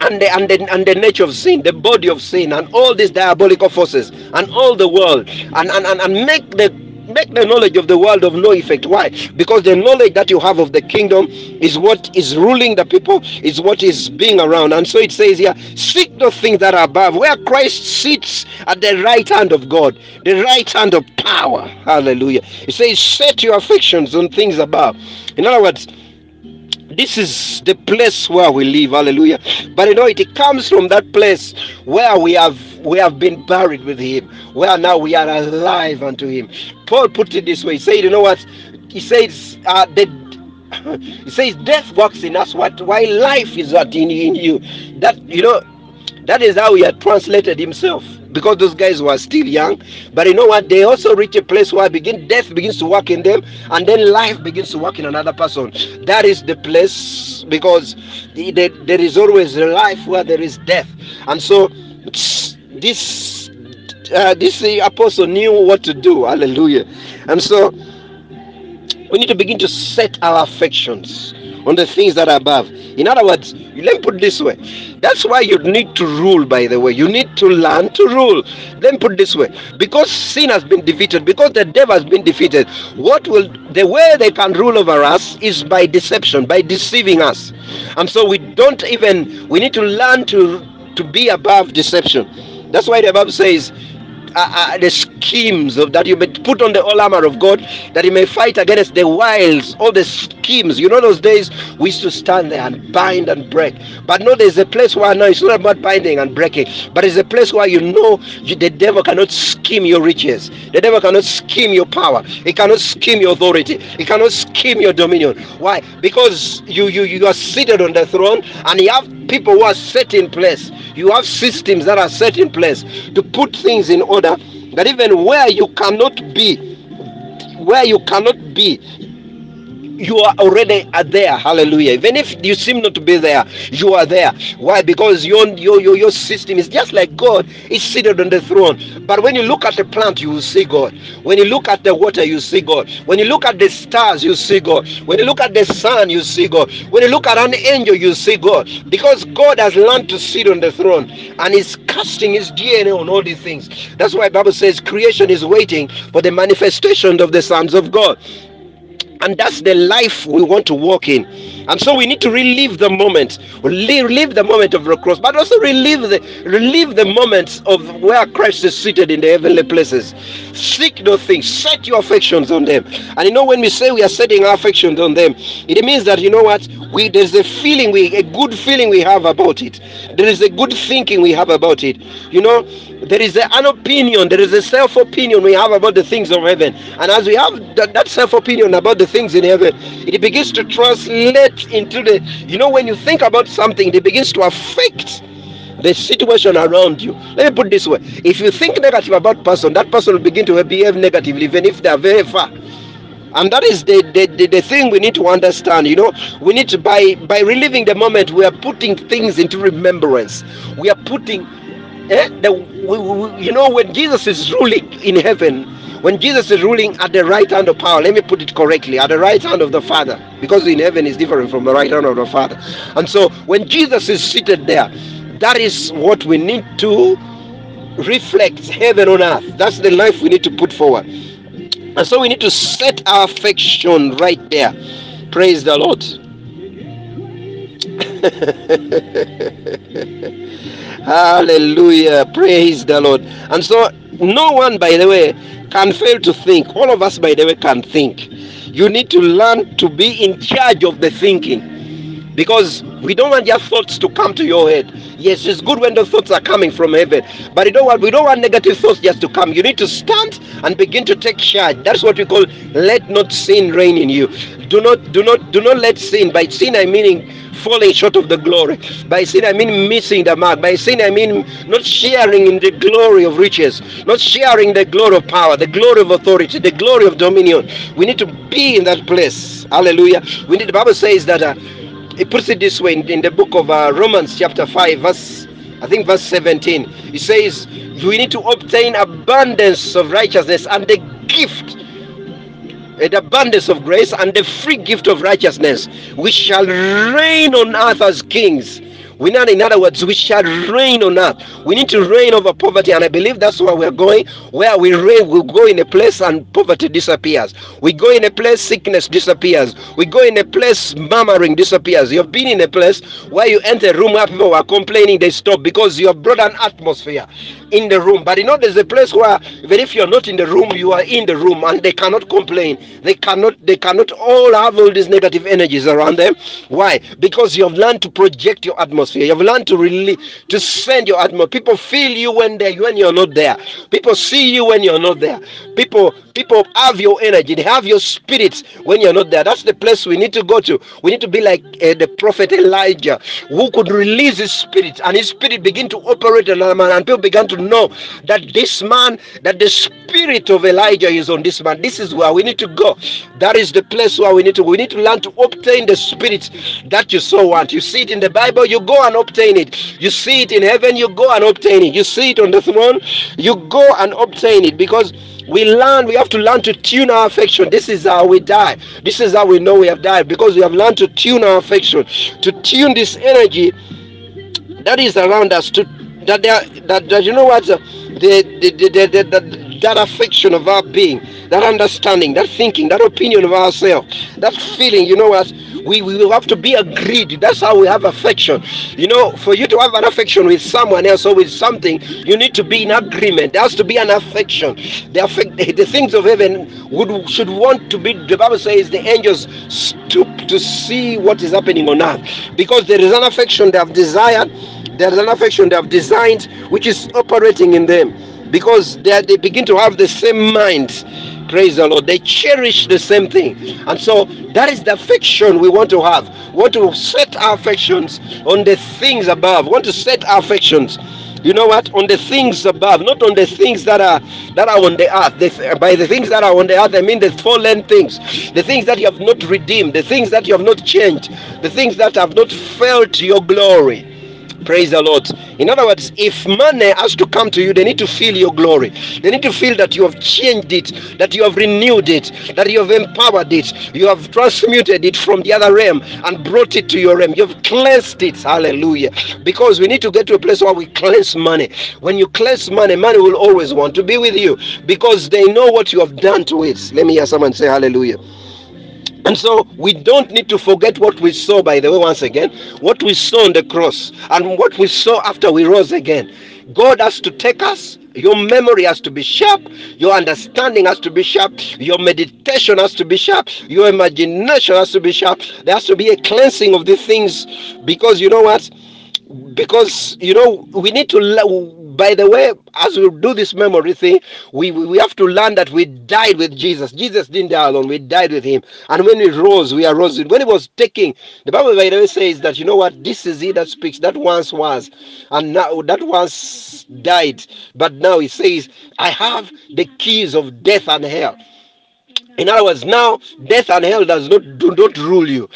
And the, and, the, and the nature of sin, the body of sin, and all these diabolical forces, and all the world, and, and, and, and make the make the knowledge of the world of no effect. Why? Because the knowledge that you have of the kingdom is what is ruling the people, is what is being around. And so it says here, seek those things that are above, where Christ sits at the right hand of God, the right hand of power. Hallelujah. It says, set your affections on things above. In other words, this is the place where we live, hallelujah. But you know, it comes from that place where we have we have been buried with him, where now we are alive unto him. Paul put it this way, he said, you know what? He says, uh, the he says death works in us, what while life is what in, in you. That you know, that is how he had translated himself. Because those guys were still young, but you know what, they also reach a place where begin death begins to work in them, and then life begins to work in another person. That is the place, because the, the, there is always a life where there is death. And so this uh, this apostle knew what to do, hallelujah. And so we need to begin to set our affections on the things that are above. In other words, let me put it this way. That's why you need to rule, by the way. You need to learn to rule. Let me put it this way. Because sin has been defeated, because the devil has been defeated, what will the way they can rule over us is by deception, by deceiving us. And so we don't even, we need to learn to, to be above deception. That's why the Bible says, Uh, uh, the schemes of that you may put on the all armor of God, that you may fight against the wiles, all the schemes. You know, those days we used to stand there and bind and break. But no, there's a place where no, it's not about binding and breaking, but it's a place where you know you, the devil cannot scheme your riches, the devil cannot scheme your power, it cannot scheme your authority, it cannot scheme your dominion. Why? Because you you you are seated on the throne, and you have people who are set in place. You have systems that are set in place to put things in order. That even where you cannot be, where you cannot be, you are already there. Hallelujah. Even if you seem not to be there, you are there. Why? Because your your your, your system is just like God is seated on the throne. But when you look at the plant, you will see God. When you look at the water, you see God. When you look at the stars, you see God. When you look at the sun, you see God. When you look at an angel, you see God. Because God has learned to sit on the throne and is casting his D N A on all these things. That's why the Bible says creation is waiting for the manifestation of the sons of God. And that's the life we want to walk in. And so we need to relive the moment, relive the moment of the cross, but also relive the relive the moments of where Christ is seated in the heavenly places. Seek those things, set your affections on them. And you know, when we say we are setting our affections on them, it means that, you know what, we there's a feeling, we a good feeling we have about it. There is a good thinking we have about it. You know, there is a, an opinion, there is a self-opinion we have about the things of heaven. And as we have that, that self-opinion about the things in heaven, it begins to translate into the, you know, when you think about something, it begins to affect the situation around you. Let me put it this way. If you think negative about a person, that person will begin to behave negatively, even if they are very far. And that is the, the, the, the thing we need to understand. You know, we need to, by, by reliving the moment, we are putting things into remembrance. We are putting, eh, the, we, we, you know, when Jesus is ruling in heaven, when Jesus is ruling at the right hand of power, let me put it correctly, at the right hand of the Father, because in heaven is different from the right hand of the Father. And so when Jesus is seated there, that is what we need to reflect, heaven on earth. That's the life we need to put forward. And so we need to set our affection right there. Praise the Lord. Hallelujah. Praise the Lord. And so no one, by the way, can fail to think. All of us, by the way, can think. You need to learn to be in charge of the thinking, because we don't want your thoughts to come to your head. Yes, it's good when the thoughts are coming from heaven, but you don't want, we don't want negative thoughts just to come. You need to stand and begin to take charge. That's what we call, let not sin reign in you. Do not, do not, do not let sin. By sin, I mean falling short of the glory. By sin, I mean missing the mark. By sin, I mean not sharing in the glory of riches, not sharing the glory of power, the glory of authority, the glory of dominion. We need to be in that place. Hallelujah. We need. The Bible says that, uh, it puts it this way in, in the book of uh, Romans chapter five, verse, I think verse seventeen. It says we need to obtain abundance of righteousness and the gift, the abundance of grace and the free gift of righteousness, we shall reign on earth as kings. We not, in other words, we shall reign on earth. We need to reign over poverty, and I believe that's where we're going. Where we reign, we go in a place and poverty disappears. We go in a place, sickness disappears. We go in a place, murmuring disappears. You've been in a place where you enter a room where people are complaining, they stop, because you have brought an atmosphere in the room. But you know, there's a place where even if you're not in the room, you are in the room, and they cannot complain. They cannot, they cannot all have all these negative energies around them. Why? Because you have learned to project your atmosphere. You've learned to really to send your atmosphere. People feel you when they when you're not there. People see you when you're not there. People people have your energy. They have your spirit when you're not there. That's the place we need to go to. We need to be like uh, the prophet Elijah, who could release his spirit, and his spirit begin to operate on another man, and people began to know that this man, that the spirit of Elijah is on this man. This is where we need to go. That is the place where we need to. We need to learn to obtain the spirit that you so want. You see it in the Bible. You go. Go and obtain it. You see it in heaven, you go and obtain it. You see it on the throne, you go and obtain it. Because We learn, we have to learn to tune our affection. This is how we die. This is how we know we have died, because we have learned to tune our affection, to tune this energy that is around us, to that they are, that, that you know what the the, the, the, the, the that affection of our being, that understanding, that thinking, that opinion of ourselves, that feeling, you know what, we, we will have to be agreed. That's how we have affection. You know, for you to have an affection with someone else or with something, you need to be in agreement. There has to be an affection. The, affect, the, the things of heaven would should want to be, the Bible says the angels stoop to see what is happening on earth, because there is an affection they have desired, there is an affection they have designed, which is operating in them. Because they, they begin to have the same mind. Praise the Lord. They cherish the same thing. And so that is the affection we want to have. We want to set our affections on the things above. We want to set our affections, you know what, on the things above, not on the things that are that are on the earth. The, by the things that are on the earth, I mean the fallen things, the things that you have not redeemed, the things that you have not changed, the things that have not felt your glory. Praise the Lord. In other words, if money has to come to you, they need to feel your glory. They need to feel that you have changed it, that you have renewed it, that you have empowered it, you have transmuted it from the other realm and brought it to your realm. You have cleansed it. Hallelujah. Because we need to get to a place where we cleanse money. When you cleanse money, money will always want to be with you, because they know what you have done to it. Let me hear someone say hallelujah. And so we don't need to forget what we saw, by the way, once again, what we saw on the cross and what we saw after we rose again. God has to take us. Your memory has to be sharp. Your understanding has to be sharp. Your meditation has to be sharp. Your imagination has to be sharp. There has to be a cleansing of these things, because you know what? Because, you know, we need to, by the way, as we do this memory thing, we, we, we have to learn that we died with Jesus. Jesus didn't die alone. We died with him. And when he rose, we are rose. When he was taking, the Bible, by the way, says that, you know what, this is he that speaks, that once was, and now that once died. But now he says, I have the keys of death and hell. In other words, now death and hell does not do not rule you.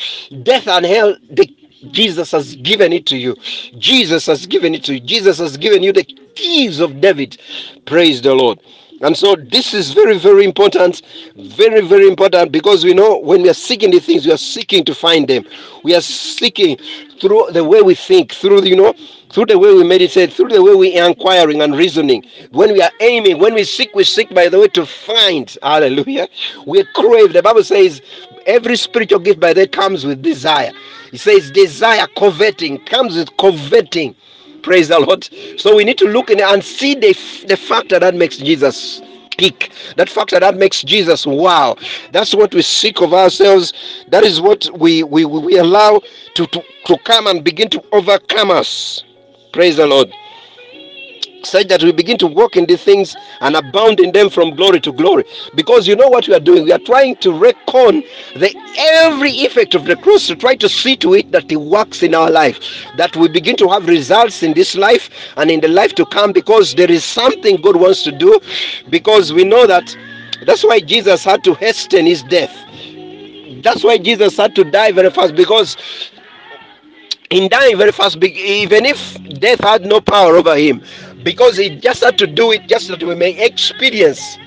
Death and hell, the Jesus has given it to you. Jesus has given it to you. Jesus has given you the keys of David. Praise the Lord. And so this is very, very important. Very, very important, because we know when we are seeking the things, we are seeking to find them. We are seeking through the way we think, through, you know, through the way we meditate, through the way we are inquiring and reasoning. When we are aiming, when we seek, we seek, by the way, to find. Hallelujah. We crave. The Bible says every spiritual gift, by the way, comes with desire. It says desire, coveting, comes with coveting. Praise the Lord. So we need to look in and see the, the factor that makes Jesus peak, that factor that makes Jesus wow. That's what we seek of ourselves. That is what we, we, we allow to, to, to come and begin to overcome us. Praise the Lord. Such that we begin to walk in these things and abound in them from glory to glory. Because you know what we are doing? We are trying to reckon the every effect of the cross, to try to see to it that it works in our life, that we begin to have results in this life and in the life to come, because there is something God wants to do. Because we know that that's why Jesus had to hasten his death. That's why Jesus had to die very fast, because in dying very fast, even if death had no power over him, because he just had to do it just that we may experience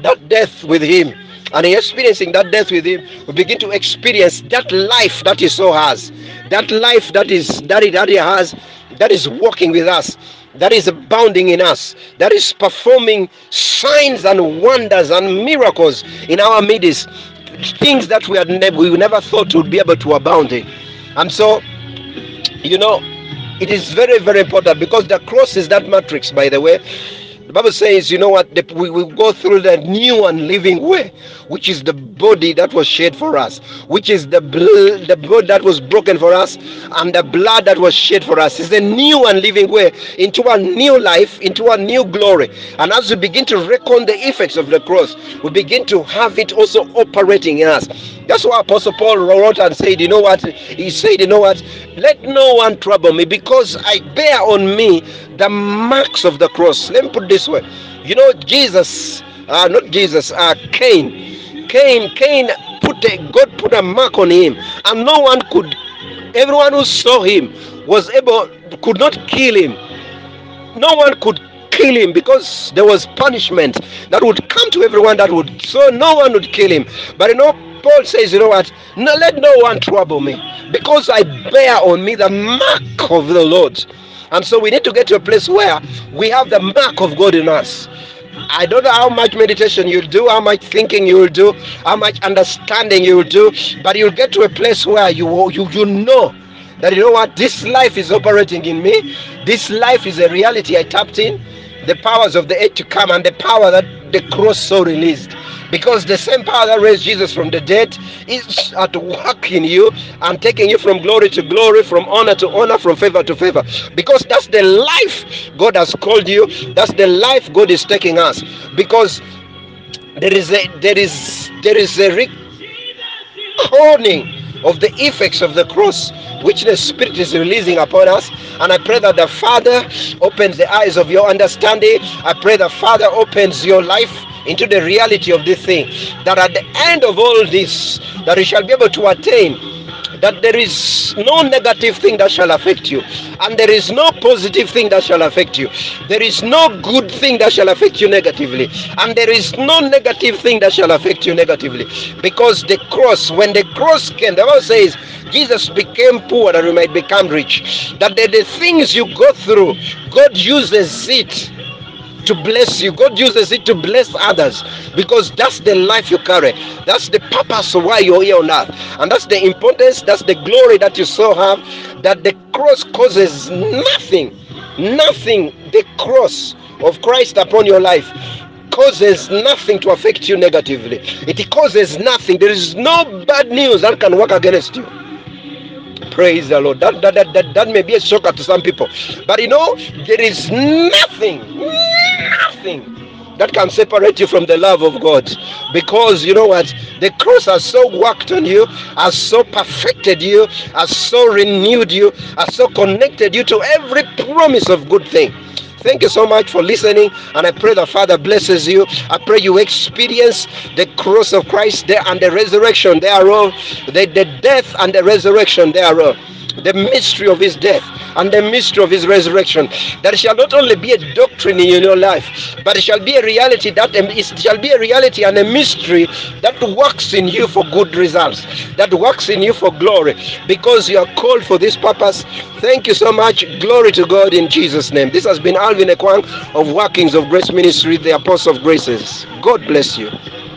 that death with him. And in experiencing that death with him, we begin to experience that life that he so has, that life that is that he, that he has, that is walking with us, that is abounding in us, that is performing signs and wonders and miracles in our midst, things that we, had ne- we never thought would be able to abound in. And so, you know, it is very, very important, because the cross is that matrix, by the way. The Bible says, you know what, the, we will go through the new and living way, which is the body that was shed for us, which is the, bl- the blood that was broken for us, and the blood that was shed for us. It's the new and living way into a new life, into a new glory. And as we begin to reckon the effects of the cross, we begin to have it also operating in us. That's why Apostle Paul wrote and said, you know what, he said, you know what, let no one trouble me, because I bear on me the marks of the cross. Let me put this way. You know, Jesus, uh, not Jesus, uh, Cain, Cain, Cain, put a, God put a mark on him, and no one could, everyone who saw him was able, could not kill him. No one could kill him, because there was punishment that would come to everyone that would, so no one would kill him. But you know, Paul says, you know what, no, let no one trouble me, because I bear on me the mark of the Lord. And so we need to get to a place where we have the mark of God in us. I don't know how much meditation you'll do, how much thinking you'll do, how much understanding you'll do, but you'll get to a place where you you, you know that, you know what, this life is operating in me. This life is a reality I tapped in. The powers of the age to come and the power that the cross so released. Because the same power that raised Jesus from the dead is at work in you and taking you from glory to glory, from honor to honor, from favor to favor. Because that's the life God has called you. That's the life God is taking us. Because there is a there is there is a reckoning of the effects of the cross which the Spirit is releasing upon us. And I pray that the Father opens the eyes of your understanding. I pray the Father opens your life into the reality of this thing, that at the end of all this, that you shall be able to attain that there is no negative thing that shall affect you, and there is no positive thing that shall affect you. There is no good thing that shall affect you negatively, and there is no negative thing that shall affect you negatively. Because the cross, when the cross came, the Bible says Jesus became poor that you might become rich. That the, the things you go through, God uses it to bless you. God uses it to bless others, because that's the life you carry. That's the purpose of why you're here on earth, and that's the importance, that's the glory that you so have, that the cross causes nothing, nothing. The cross of Christ upon your life causes nothing to affect you negatively. It causes nothing. There is no bad news that can work against you. Praise the Lord. That, that, that, that, that may be a shocker to some people. But you know, there is nothing, nothing that can separate you from the love of God. Because you know what? The cross has so worked on you, has so perfected you, has so renewed you, has so connected you to every promise of good thing. Thank you so much for listening, and I pray the Father blesses you. I pray you experience the cross of Christ there and the resurrection thereof, the, the death and the resurrection thereof, the mystery of his death and the mystery of his resurrection. That shall not only be a doctrine in your life, but it shall be a reality, that it shall be a reality and a mystery that works in you for good results, that works in you for glory, because you are called for this purpose. Thank you so much. Glory to God in Jesus' name. This has been Alvin Ekwang of Workings of Grace Ministry, the Apostle of Graces. God bless you.